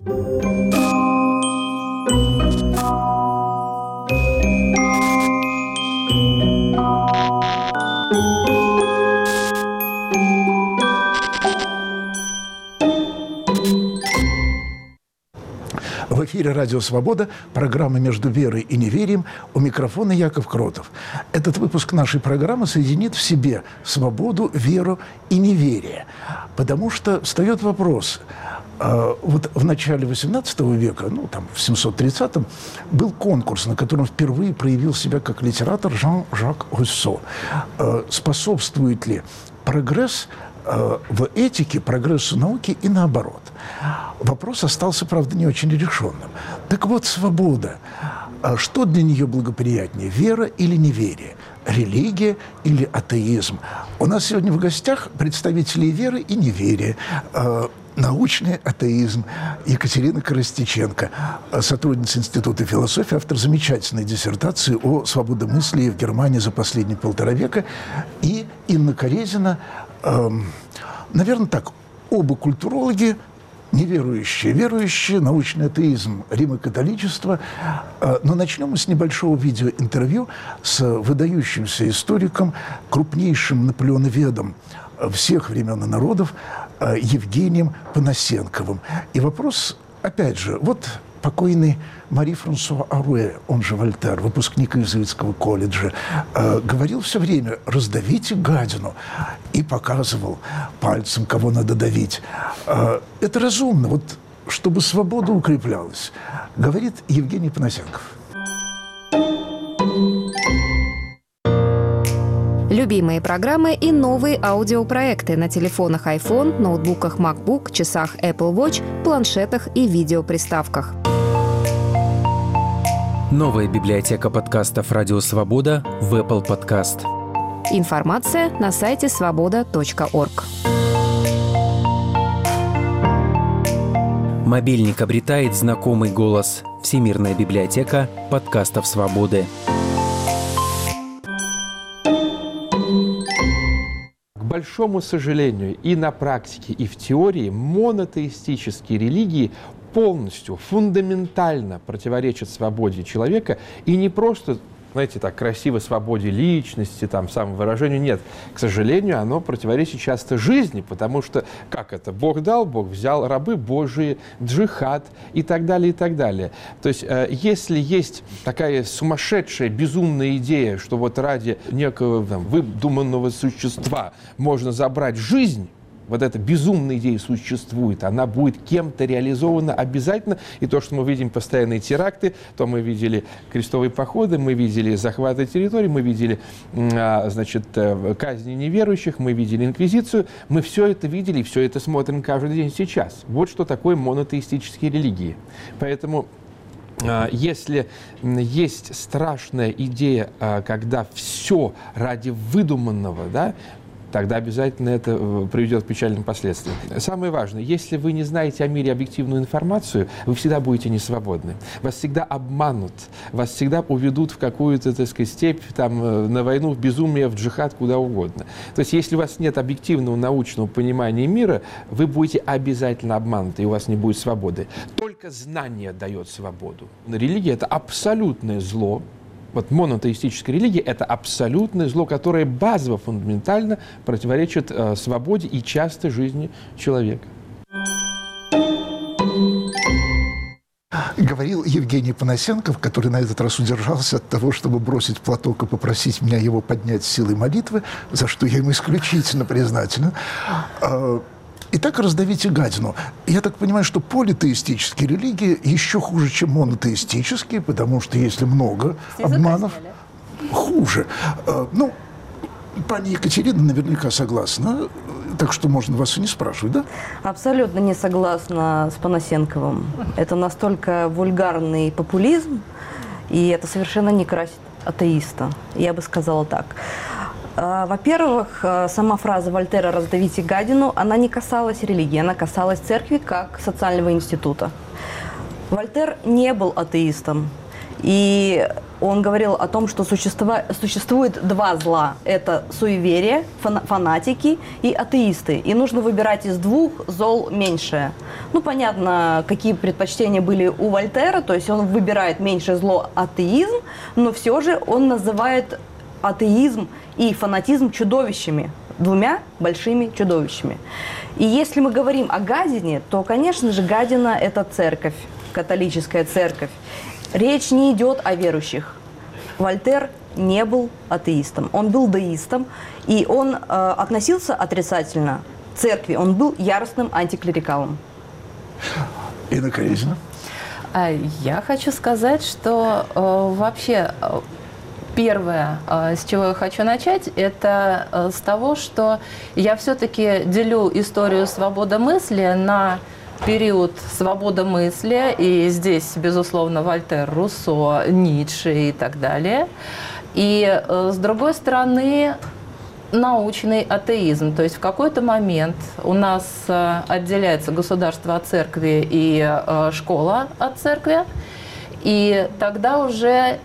В эфире «Радио Свобода», программа «Между верой и неверием», у микрофона Яков Кротов. Этот выпуск нашей программы соединит в себе свободу, веру и неверие. Потому что встает вопрос. Вот в начале XVIII века, в 730-м, был конкурс, на котором впервые проявил себя как литератор Жан-Жак Руссо. Способствует ли прогресс в этике, прогрессу науки и наоборот? Вопрос остался, правда, не очень решенным. Так вот, свобода. Что для нее благоприятнее, вера или неверие? Религия или атеизм? У нас сегодня в гостях представители веры и неверия. Научный атеизм. Екатерина Коростиченко, сотрудница Института философии, автор замечательной диссертации о свободомыслии в Германии за последние 1,5 века. И Инна Карезина. Наверное, так. Оба культурологи, неверующие, верующие, научный атеизм, Рим и католичество. Но начнем мы с небольшого видеоинтервью с выдающимся историком, крупнейшим наполеоноведом всех времен и народов Евгением Понасенковым. И вопрос, опять же, покойный Мари-Франсуа Аруэ, он же Вольтер, выпускник Иезуитского колледжа, говорил все время: раздавите гадину, и показывал пальцем, кого надо давить. Это разумно, чтобы свобода укреплялась, говорит Евгений Понасенков. Любимые программы и новые аудиопроекты на телефонах iPhone, ноутбуках MacBook, часах Apple Watch, планшетах и видеоприставках. Новая библиотека подкастов «Радио Свобода» в Apple Podcast. Информация на сайте svoboda.org. Мобильник обретает знакомый голос. Всемирная библиотека подкастов «Свободы». К большому сожалению, и на практике, и в теории монотеистические религии полностью, фундаментально противоречат свободе человека, и не просто, красиво свободе личности, самовыражению, нет. К сожалению, оно противоречит часто жизни, потому что, как это, Бог дал, Бог взял, рабы Божии, джихад и так далее, и так далее. То есть, если есть такая сумасшедшая, безумная идея, что ради некого выдуманного существа можно забрать жизнь, эта безумная идея существует, она будет кем-то реализована обязательно. И то, что мы видим постоянные теракты, то мы видели крестовые походы, мы видели захваты территорий, мы видели, казни неверующих, мы видели инквизицию. Мы все это видели, все это смотрим каждый день сейчас. Вот что такое монотеистические религии. Поэтому, если есть страшная идея, когда все ради выдуманного, тогда обязательно это приведет к печальным последствиям. Самое важное, если вы не знаете о мире объективную информацию, вы всегда будете несвободны. Вас всегда обманут, вас всегда уведут в какую-то, степь, на войну, в безумие, в джихад, куда угодно. То есть, если у вас нет объективного научного понимания мира, вы будете обязательно обмануты, и у вас не будет свободы. Только знание дает свободу. Религия – это абсолютное зло. Монотеистическая религия – это абсолютное зло, которое базово, фундаментально противоречит свободе и частой жизни человека. Говорил Евгений Понасенков, который на этот раз удержался от того, чтобы бросить платок и попросить меня его поднять силой молитвы, за что я ему исключительно признателен. Итак, раздавите гадину. Я так понимаю, что политеистические религии еще хуже, чем монотеистические, потому что если много обманов, хуже. Пани Екатерина наверняка согласна, так что можно вас и не спрашивать, да? Абсолютно не согласна с Понасенковым. Это настолько вульгарный популизм, и это совершенно не красит атеиста. Я бы сказала так. Во-первых, сама фраза Вольтера «раздавите гадину», она не касалась религии, она касалась церкви как социального института. Вольтер не был атеистом. И он говорил о том, что существует два зла. Это суеверие, фанатики и атеисты. И нужно выбирать из двух зол меньшее. Ну, понятно, какие предпочтения были у Вольтера. То есть он выбирает меньшее зло — атеизм, но все же он называет атеизм и фанатизм чудовищами. Двумя большими чудовищами. И если мы говорим о гадине, то, конечно же, гадина – это церковь, католическая церковь. Речь не идет о верующих. Вольтер не был атеистом, он был деистом, и он относился отрицательно к церкви, он был яростным антиклерикалом. Инна Карезина. Я хочу сказать, что вообще… Первое, с чего я хочу начать, это с того, что я все-таки делю историю свободы мысли на период свободы мысли, и здесь, безусловно, Вольтер, Руссо, Ницше и так далее. И, с другой стороны, научный атеизм. То есть в какой-то момент у нас отделяется государство от церкви и школа от церкви, и тогда уже…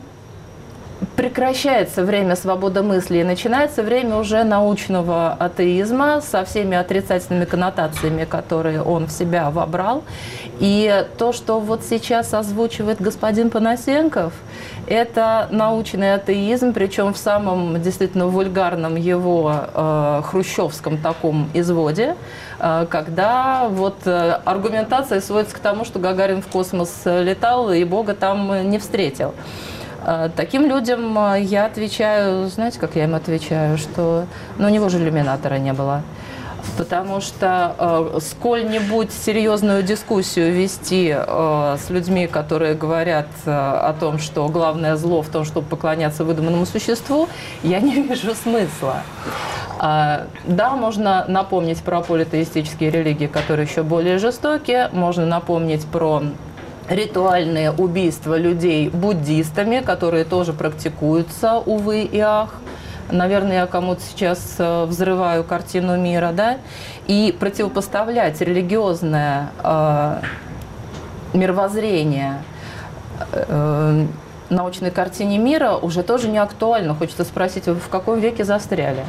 прекращается время свободы мысли и начинается время уже научного атеизма со всеми отрицательными коннотациями, которые он в себя вобрал. И то, что вот сейчас озвучивает господин Понасенков, это научный атеизм, причем в самом действительно вульгарном его хрущевском таком изводе, когда вот аргументация сводится к тому, что Гагарин в космос летал и Бога там не встретил. Таким людям я отвечаю, знаете, как я им отвечаю, что у него же иллюминатора не было. Потому что сколь-нибудь серьезную дискуссию вести с людьми, которые говорят о том, что главное зло в том, чтобы поклоняться выдуманному существу, я не вижу смысла. Да, можно напомнить про политеистические религии, которые еще более жестокие, можно напомнить про… ритуальные убийства людей буддистами, которые тоже практикуются, увы и ах. Наверное, я кому-то сейчас взрываю картину мира, да? И противопоставлять религиозное мировоззрение научной картине мира уже тоже не актуально. Хочется спросить, в каком веке застряли?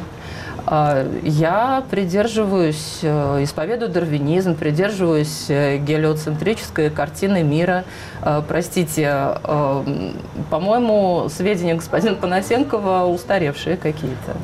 Я придерживаюсь, исповедую дарвинизм, придерживаюсь гелиоцентрической картины мира. Простите, по-моему, сведения господина Понасенкова устаревшие какие-то.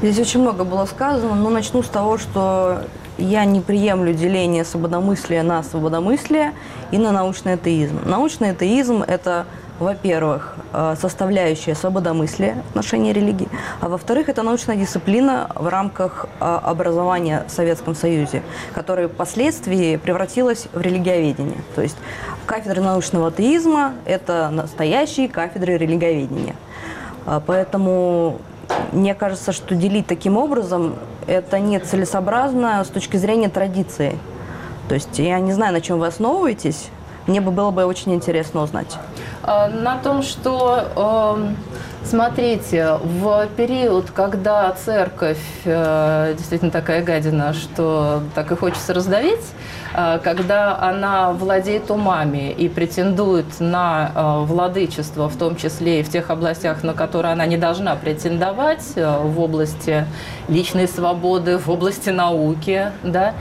Здесь очень много было сказано, но начну с того, что я не приемлю деление свободомыслия на свободомыслие и на научный атеизм. Научный атеизм – это… во-первых, составляющая свободомыслия в отношении религии, а во-вторых, это научная дисциплина в рамках образования в Советском Союзе, которая впоследствии превратилась в религиоведение. То есть кафедры научного атеизма – это настоящие кафедры религиоведения. Поэтому мне кажется, что делить таким образом – это нецелесообразно с точки зрения традиции. То есть я не знаю, на чем вы основываетесь. Мне было бы очень интересно узнать. На том, что, смотрите, в период, когда церковь действительно такая гадина, что так и хочется раздавить, когда она владеет умами и претендует на владычество, в том числе и в тех областях, на которые она не должна претендовать, в области личной свободы, в области науки, да,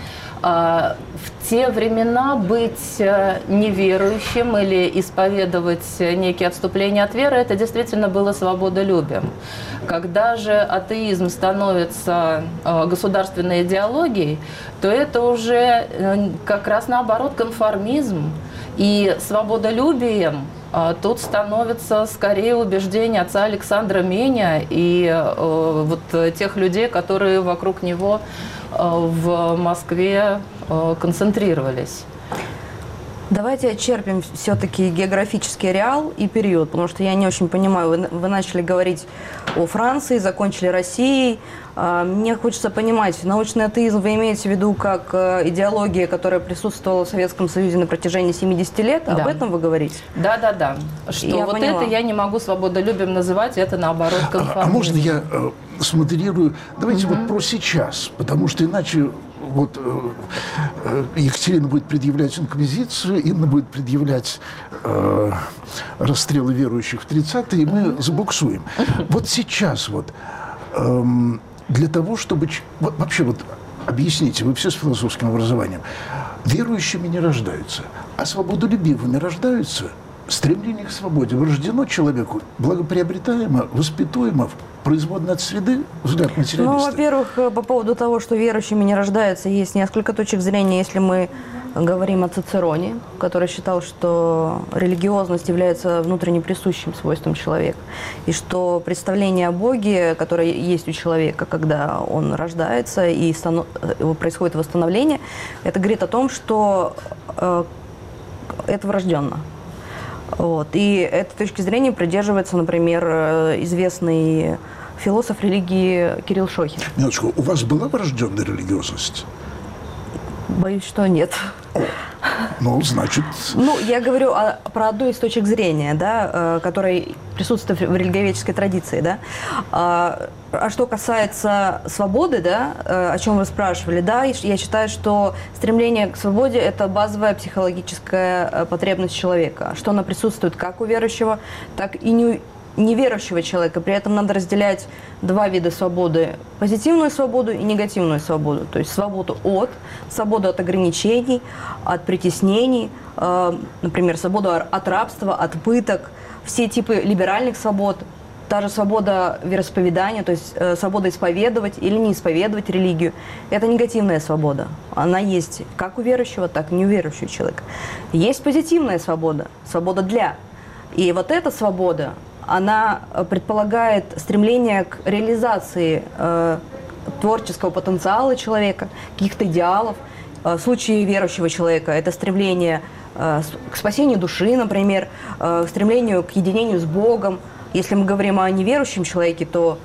в те времена быть неверующим или исповедовать некие отступления от веры – это действительно было свободолюбием. Когда же атеизм становится государственной идеологией, то это уже как раз наоборот конформизм, и свободолюбием тут становится скорее убеждение отца Александра Меня и вот тех людей, которые вокруг него в Москве концентрировались. Давайте очерпим все-таки географический ареал и период, потому что я не очень понимаю. Вы начали говорить о Франции, закончили Россией. Мне хочется понимать, научный атеизм вы имеете в виду как идеология, которая присутствовала в Советском Союзе на протяжении 70 лет? Да. Об этом вы говорите? Да, да, да. Что я вот поняла. Это я не могу свободолюбием называть, это наоборот конформизм. А можно я смоделирую? Давайте вот про сейчас, потому что иначе вот, Екатерина будет предъявлять инквизицию, Инна будет предъявлять расстрелы верующих в 30-е, и мы забуксуем. Вот сейчас вот для того, чтобы... Вообще вот объясните, вы все с философским образованием. Верующими не рождаются, а свободолюбивыми рождаются. Стремление к свободе рождено человеку, благоприобретаемо, воспитуемо, производно от среды, взгляд материалиста. Ну, во-первых, по поводу того, что верующими не рождаются, есть несколько точек зрения. Если мы говорим о Цицероне, который считал, что религиозность является внутренне присущим свойством человека, и что представление о Боге, которое есть у человека, когда он рождается и происходит восстановление, это говорит о том, что это врожденно. Вот. И этой точки зрения придерживается, например, известный философ религии Кирилл Шохин. Минуточку, у вас была врожденная религиозность? Боюсь, что нет. Ну, значит... Ну, я говорю про одну из точек зрения, да, которая присутствует в религиоведческой традиции, да. А что касается свободы, да, о чем вы спрашивали, да, я считаю, что стремление к свободе – это базовая психологическая потребность человека, что она присутствует как у верующего, так и неверующего человека. При этом надо разделять два вида свободы – позитивную свободу и негативную свободу. То есть свободу от ограничений, от притеснений, например, свободу от рабства, от пыток, все типы либеральных свобод, та же свобода вероисповедания, то есть свобода исповедовать или не исповедовать религию. Это негативная свобода. Она есть как у верующего, так и у неверующего человека. Есть позитивная свобода, свобода для. И вот эта свобода, она предполагает стремление к реализации творческого потенциала человека, каких-то идеалов. В случае верующего человека это стремление к спасению души, например, стремлению к единению с Богом. Если мы говорим о неверующем человеке, то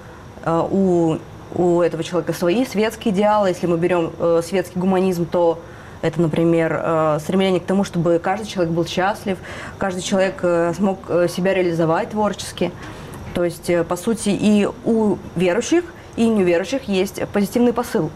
у этого человека свои светские идеалы. Если мы берем светский гуманизм, то это, например, стремление к тому, чтобы каждый человек был счастлив, каждый человек смог себя реализовать творчески. То есть, по сути, и у верующих, и у неверующих есть позитивный посыл.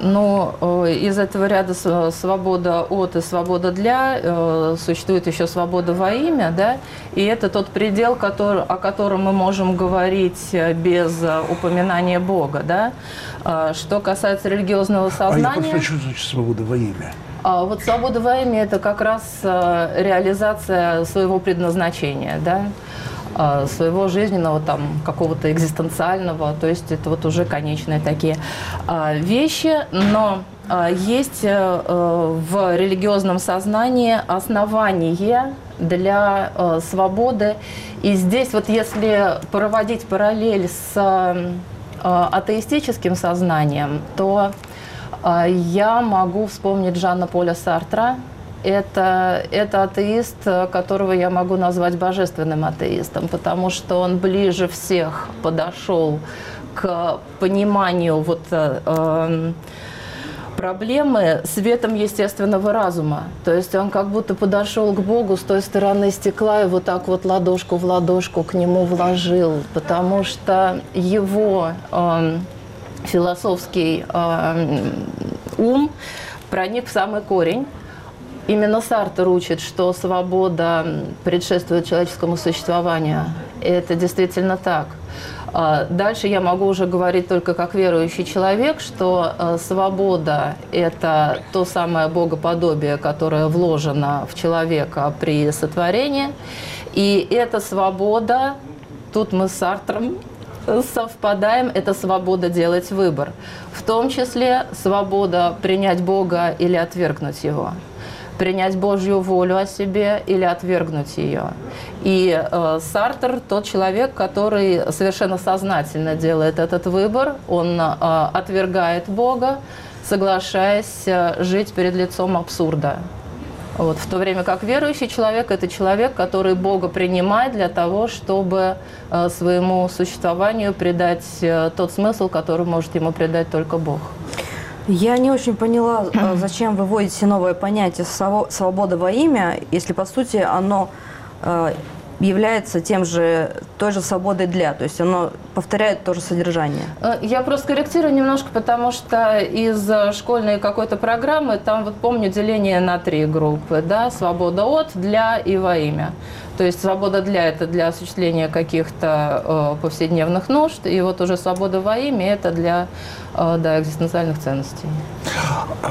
Но из этого ряда свобода от и свобода для существует еще свобода во имя, да? И это тот предел, о котором мы можем говорить без упоминания Бога, да? Что касается религиозного сознания... А я просто чувствую, что свобода во имя. Вот свобода во имя – это как раз реализация своего предназначения, да? Своего жизненного, там, какого-то экзистенциального, то есть это вот уже конечные такие вещи, но есть в религиозном сознании основание для свободы, и здесь вот если проводить параллель с атеистическим сознанием, то я могу вспомнить Жана-Поля Сартра. Это атеист, которого я могу назвать божественным атеистом, потому что он ближе всех подошел к пониманию вот, проблемы светом естественного разума. То есть он как будто подошел к Богу с той стороны стекла и вот так вот ладошку в ладошку к нему вложил, потому что его философский ум проник в самый корень. Именно Сартр учит, что свобода предшествует человеческому существованию. И это действительно так. Дальше я могу уже говорить только как верующий человек, что свобода – это то самое богоподобие, которое вложено в человека при сотворении. И эта свобода, тут мы с Сартром совпадаем, это свобода делать выбор. В том числе свобода принять Бога или отвергнуть Его. Принять Божью волю о себе или отвергнуть ее. И Сартр – тот человек, который совершенно сознательно делает этот выбор. Он отвергает Бога, соглашаясь жить перед лицом абсурда. Вот. В то время как верующий человек – это человек, который Бога принимает для того, чтобы своему существованию придать тот смысл, который может ему придать только Бог. Я не очень поняла, зачем вы вводите новое понятие «свобода во имя», если, по сути, оно является той же свободой для, то есть оно повторяет то же содержание. Я просто корректирую немножко, потому что из школьной какой-то программы там вот помню деление на три группы, да, свобода от, для и во имя. То есть свобода для – это для осуществления каких-то повседневных нужд, и вот уже свобода во имя – это для экзистенциальных ценностей.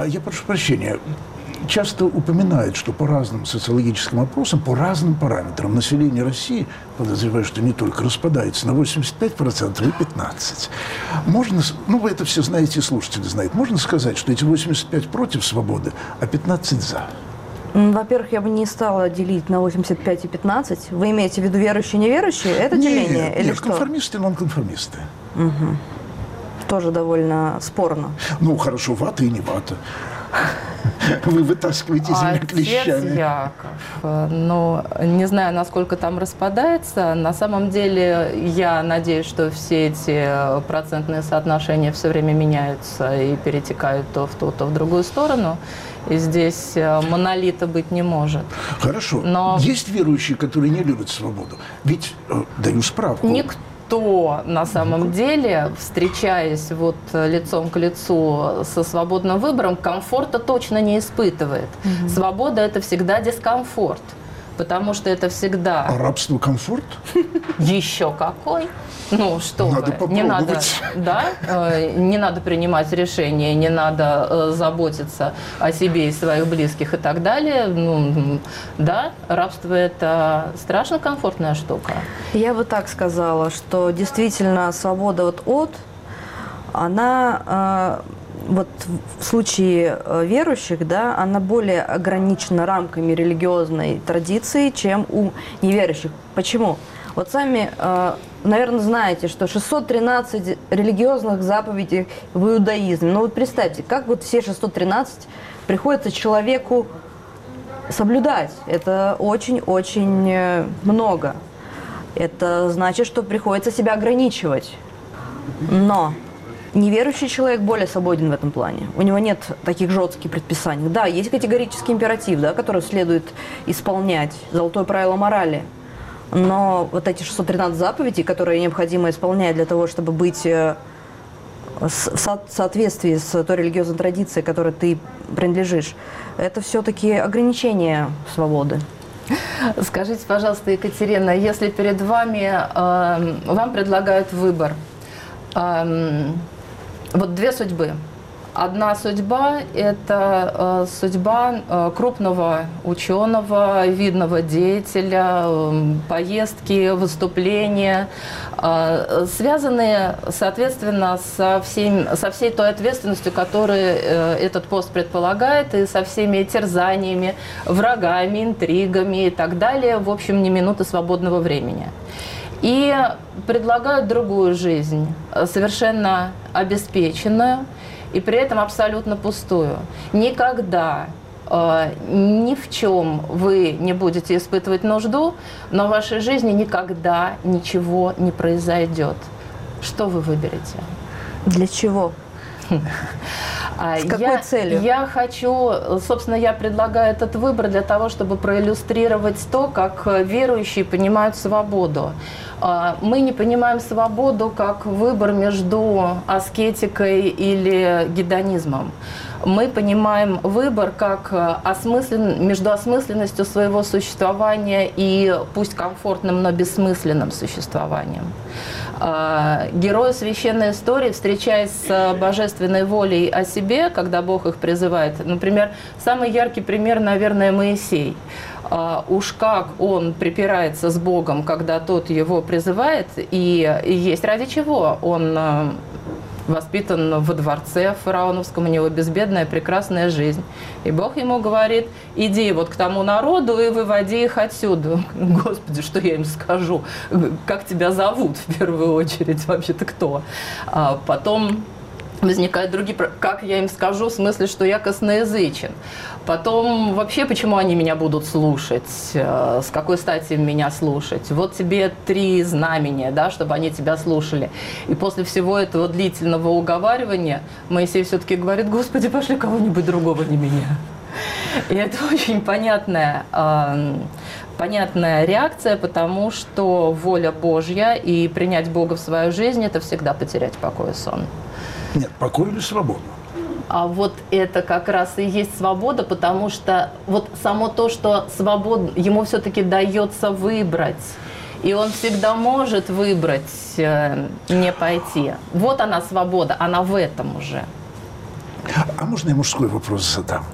Я прошу прощения. Часто упоминают, что по разным социологическим опросам, по разным параметрам население России, подозреваю, что не только, распадается на 85% и 15%. Можно, ну вы это все знаете и слушатели знают, можно сказать, что эти 85 против свободы, а 15 за? Во-первых, я бы не стала делить на 85 и 15. Вы имеете в виду верующие и неверующие? Это деление? Нет, или что? Конформисты и нонконформисты. Угу. Тоже довольно спорно. Ну хорошо, вата и не вата. Вы вытаскиваете из меня клещами. Отец Яков. Ну, не знаю, насколько там распадается. На самом деле, я надеюсь, что все эти процентные соотношения все время меняются и перетекают то в ту, то в другую сторону. И здесь монолита быть не может. Хорошо. Но есть верующие, которые не любят свободу? Ведь, даю справку. Никто на самом деле, встречаясь вот лицом к лицу со свободным выбором, комфорта точно не испытывает. Mm-hmm. Свобода – это всегда дискомфорт, потому что это всегда… А рабство – комфорт? Еще какой! Ну, что вы, не надо, да? Не надо принимать решения, не надо заботиться о себе и своих близких и так далее. Ну, да, рабство – это страшно комфортная штука. Я бы так сказала, что действительно свобода от, она вот в случае верующих, да, она более ограничена рамками религиозной традиции, чем у неверующих. Почему? Вот сами… Наверное, знаете, что 613 религиозных заповедей в иудаизме. Но вот представьте, как вот все 613 приходится человеку соблюдать. Это очень-очень много. Это значит, что приходится себя ограничивать. Но неверующий человек более свободен в этом плане. У него нет таких жестких предписаний. Да, есть категорический императив, да, который следует исполнять. Золотое правило морали. Но вот эти 613 заповедей, которые необходимо исполнять для того, чтобы быть в соответствии с той религиозной традицией, которой ты принадлежишь, это все-таки ограничение свободы. Скажите, пожалуйста, Екатерина, если перед вами, вам предлагают выбор, вот две судьбы. Одна судьба – это судьба крупного ученого, видного деятеля, поездки, выступления, связанные, соответственно, со всей той ответственностью, которую этот пост предполагает, и со всеми терзаниями, врагами, интригами и так далее. В общем, ни минуты свободного времени. И предлагают другую жизнь, совершенно обеспеченную, и при этом абсолютно пустую. Никогда, ни в чем вы не будете испытывать нужду, но в вашей жизни никогда ничего не произойдет. Что вы выберете? Для чего? С какой целью? Я хочу, собственно, я предлагаю этот выбор для того, чтобы проиллюстрировать то, как верующие понимают свободу. Мы не понимаем свободу как выбор между аскетикой или гедонизмом. Мы понимаем выбор как между осмысленностью своего существования и пусть комфортным, но бессмысленным существованием. Герои священной истории, встречаясь с божественной волей о себе, когда Бог их призывает, например, самый яркий пример, наверное, Моисей. Уж как он припирается с Богом, когда тот его призывает, и есть ради чего. Он воспитан во дворце фараоновском, у него безбедная, прекрасная жизнь. И Бог ему говорит: иди вот к тому народу и выводи их отсюда. Господи, что я им скажу? Как тебя зовут в первую очередь? Вообще-то кто? А потом возникают другие… Как я им скажу, в смысле, что я косноязычен? Потом вообще, почему они меня будут слушать? С какой стати меня слушать? Вот тебе три знамения, да, чтобы они тебя слушали. И после всего этого длительного уговаривания Моисей все-таки говорит: Господи, пошли кого-нибудь другого, не меня. И это очень понятная реакция, потому что воля Божья и принять Бога в свою жизнь – это всегда потерять покой и сон. Нет, покой или свободу? А вот это как раз и есть свобода, потому что вот само то, что свободно, ему все-таки дается выбрать. И он всегда может выбрать не пойти. Вот она свобода, она в этом уже. А можно я мужской вопрос задам?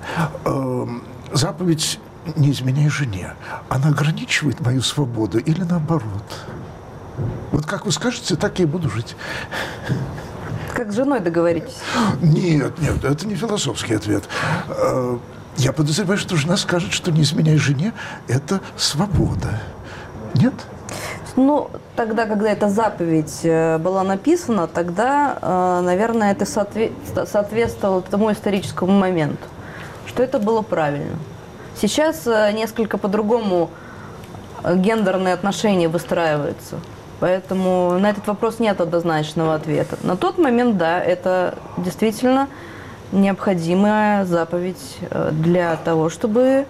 Заповедь «Не изменяй жене», она ограничивает мою свободу или наоборот? Вот как вы скажете, так я и буду жить. Как с женой договоритесь? Нет, нет, это не философский ответ. Я подозреваю, что жена скажет, что «не изменяй жене» – это свобода. Нет? Ну, тогда, когда эта заповедь была написана, тогда, наверное, это соответствовало тому историческому моменту, что это было правильно. Сейчас несколько по-другому гендерные отношения выстраиваются, поэтому на этот вопрос нет однозначного ответа. На тот момент, да, это действительно необходимая заповедь для того, чтобы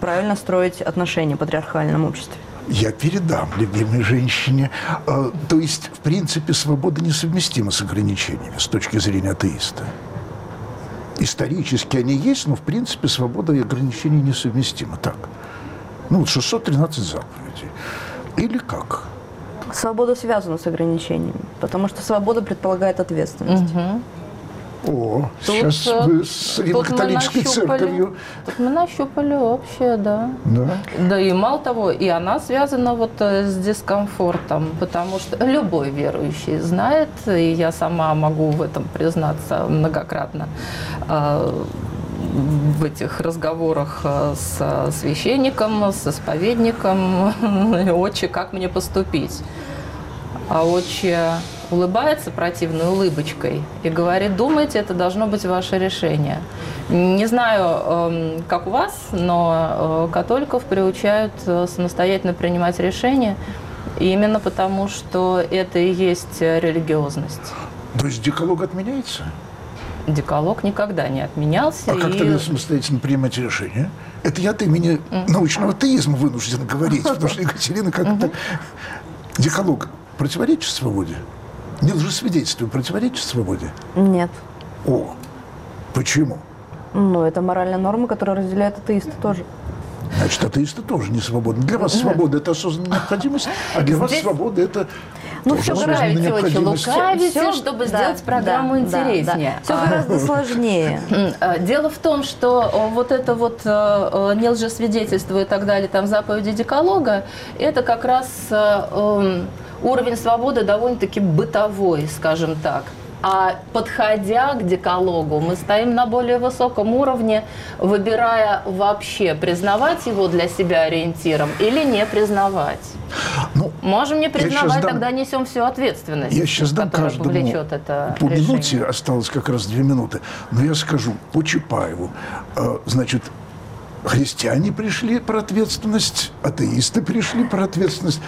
правильно строить отношения в патриархальном обществе. Я передам любимой женщине. То есть, в принципе, свобода несовместима с ограничениями с точки зрения атеиста. Исторически они есть, но, в принципе, свобода и ограничения несовместимы. Так. Ну, вот 613 заповедей. Или как? Свобода связана с ограничениями, потому что свобода предполагает ответственность. Угу. О, тут, сейчас вы с римокатолической церковью. Тут мы нащупали общее, да. Да. Да и мало того, и она связана вот с дискомфортом, потому что любой верующий знает, и я сама могу в этом признаться многократно в этих разговорах с священником, с исповедником, отче, как мне поступить? А отче улыбается противной улыбочкой и говорит: думайте, это должно быть ваше решение. Не знаю, как у вас, но католиков приучают самостоятельно принимать решения именно потому, что это и есть религиозность. То есть декалог отменяется? Декалог никогда не отменялся. А как тогда самостоятельно принимать решение? Это я от имени научного атеизма вынужден говорить, потому что Екатерина как-то... Декалог противоречит свободе? Не лжесвидетельство противоречит свободе? Нет. О, почему? Ну, это моральная норма, которая разделяет атеисты тоже. Значит, атеисты тоже не свободны. Для вас свобода – это осознанная необходимость, а для вас свобода – это тоже осознанная необходимость. Ну, все лукавите, чтобы сделать программу интереснее. Все гораздо сложнее. Дело в том, что вот это вот не лжесвидетельство и так далее, там заповеди декалога, это как раз... уровень свободы довольно-таки бытовой, скажем так. А подходя к декалогу, мы стоим на более высоком уровне, выбирая вообще, признавать его для себя ориентиром или не признавать. Ну, можем не признавать, тогда несем всю ответственность. Я сейчас дам каждому по минуте, осталось как раз 2 минуты. Но я скажу по Чапаеву, значит, христиане пришли про ответственность, атеисты пришли про ответственность.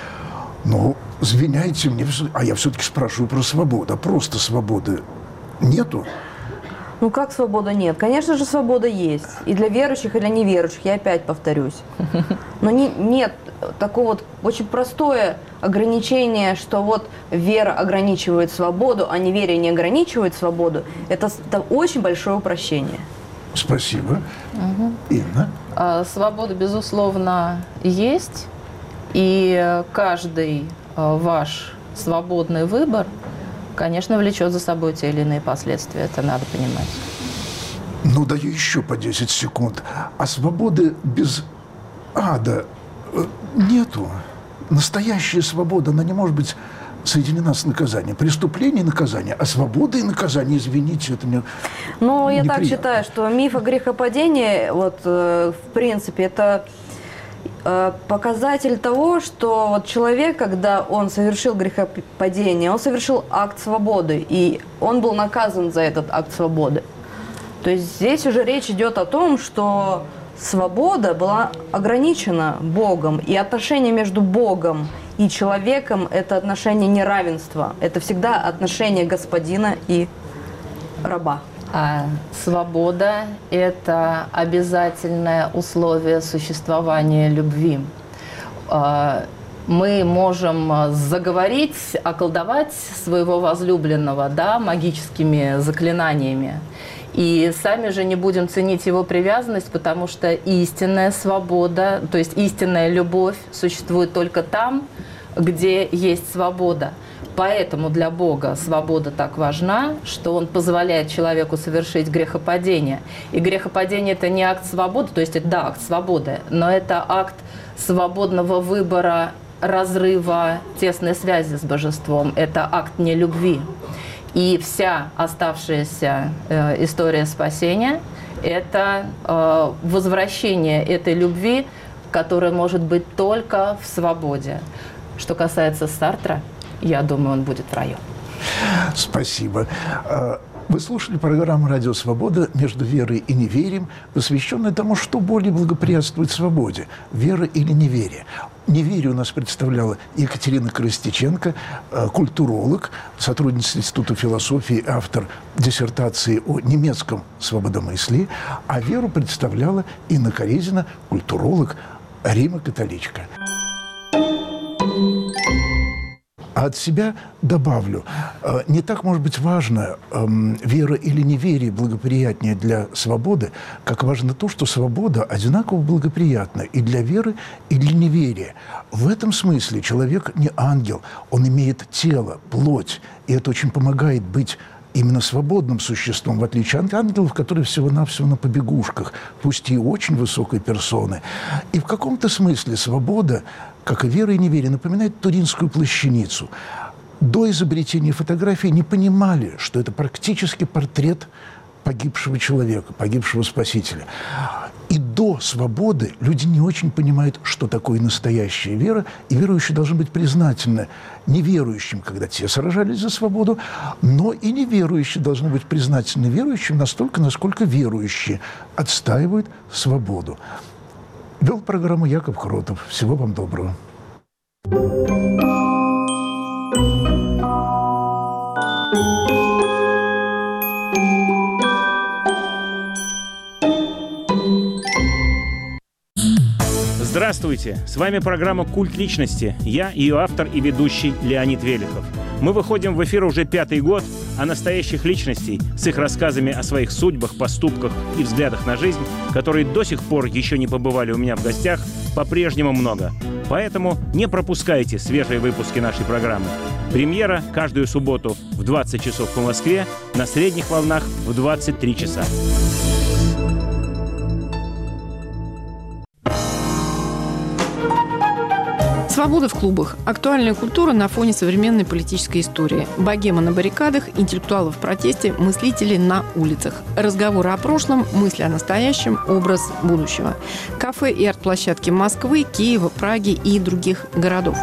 Ну, извиняйте мне, а я все-таки спрашиваю про свободу. А просто свободы нету? Ну, как свобода нет? Конечно же, свобода есть. И для верующих, и для неверующих, я опять повторюсь. Но нет такого вот очень простое ограничение, что вот вера ограничивает свободу, а неверие не ограничивает свободу. Это очень большое упрощение. Спасибо. Угу. Инна? Свобода, безусловно, есть. И каждый ваш свободный выбор, конечно, влечет за собой те или иные последствия. Это надо понимать. Ну, даю еще по 10 секунд. А свободы без ада нету. Настоящая свобода, она не может быть соединена с наказанием. Преступление и наказание. А свобода и наказание, извините, это мне неприятно. Ну, я так считаю, что миф о грехопадении, вот, в принципе, это... показатель того, что вот человек, когда он совершил грехопадение, он совершил акт свободы, и он был наказан за этот акт свободы. То есть здесь уже речь идет о том, что свобода была ограничена Богом, и отношения между Богом и человеком – это отношение неравенства, это всегда отношение господина и раба. Свобода – это обязательное условие существования любви. Мы можем заговорить, околдовать своего возлюбленного, да, магическими заклинаниями. И сами же не будем ценить его привязанность, потому что истинная свобода, то есть истинная любовь существует только там, где есть свобода. Поэтому для Бога свобода так важна, что Он позволяет человеку совершить грехопадение. И грехопадение – это не акт свободы, то есть это, да, акт свободы, но это акт свободного выбора, разрыва тесной связи с Божеством. Это акт нелюбви. И вся оставшаяся история спасения – это возвращение этой любви, которая может быть только в свободе. Что касается Сартра, я думаю, он будет в раю. Спасибо. Вы слушали программу «Радио Свобода. Между верой и неверием», посвященную тому, что более благоприятствует свободе – вера или неверие. Неверие у нас представляла Екатерина Коростиченко, культуролог, сотрудница Института философии, автор диссертации о немецком свободомыслии, а веру представляла Инна Карезина, культуролог, рима-католичка. А от себя добавлю, не так, может быть, важно, вера или неверие благоприятнее для свободы, как важно то, что свобода одинаково благоприятна и для веры, и для неверия. В этом смысле человек не ангел, он имеет тело, плоть, и это очень помогает быть именно свободным существом, в отличие от ангелов, которые всего-навсего на побегушках, пусть и очень высокой персоны. И в каком-то смысле свобода, как и вера и неверие, напоминает Туринскую плащаницу. До изобретения фотографии не понимали, что это практически портрет погибшего человека, погибшего спасителя. И до свободы люди не очень понимают, что такое настоящая вера, и верующие должны быть признательны неверующим, когда те сражались за свободу, но и неверующие должны быть признательны верующим настолько, насколько верующие отстаивают свободу. Вел программу Яков Кротов. Всего вам доброго. Здравствуйте! С вами программа «Культ личности». Я, ее автор и ведущий Леонид Велехов. Мы выходим в эфир уже 5-й год, а настоящих личностей с их рассказами о своих судьбах, поступках и взглядах на жизнь, которые до сих пор еще не побывали у меня в гостях, по-прежнему много. Поэтому не пропускайте свежие выпуски нашей программы. Премьера каждую субботу в 20 часов по Москве, на средних волнах в 23 часа. Свобода в клубах. Актуальная культура на фоне современной политической истории. Богема на баррикадах, интеллектуалы в протесте, мыслители на улицах. Разговоры о прошлом, мысли о настоящем, образ будущего. Кафе и арт-площадки Москвы, Киева, Праги и других городов.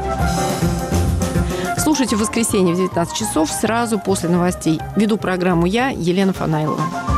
Слушайте в воскресенье в 19 часов сразу после новостей. Веду программу я, Елена Фанайлова.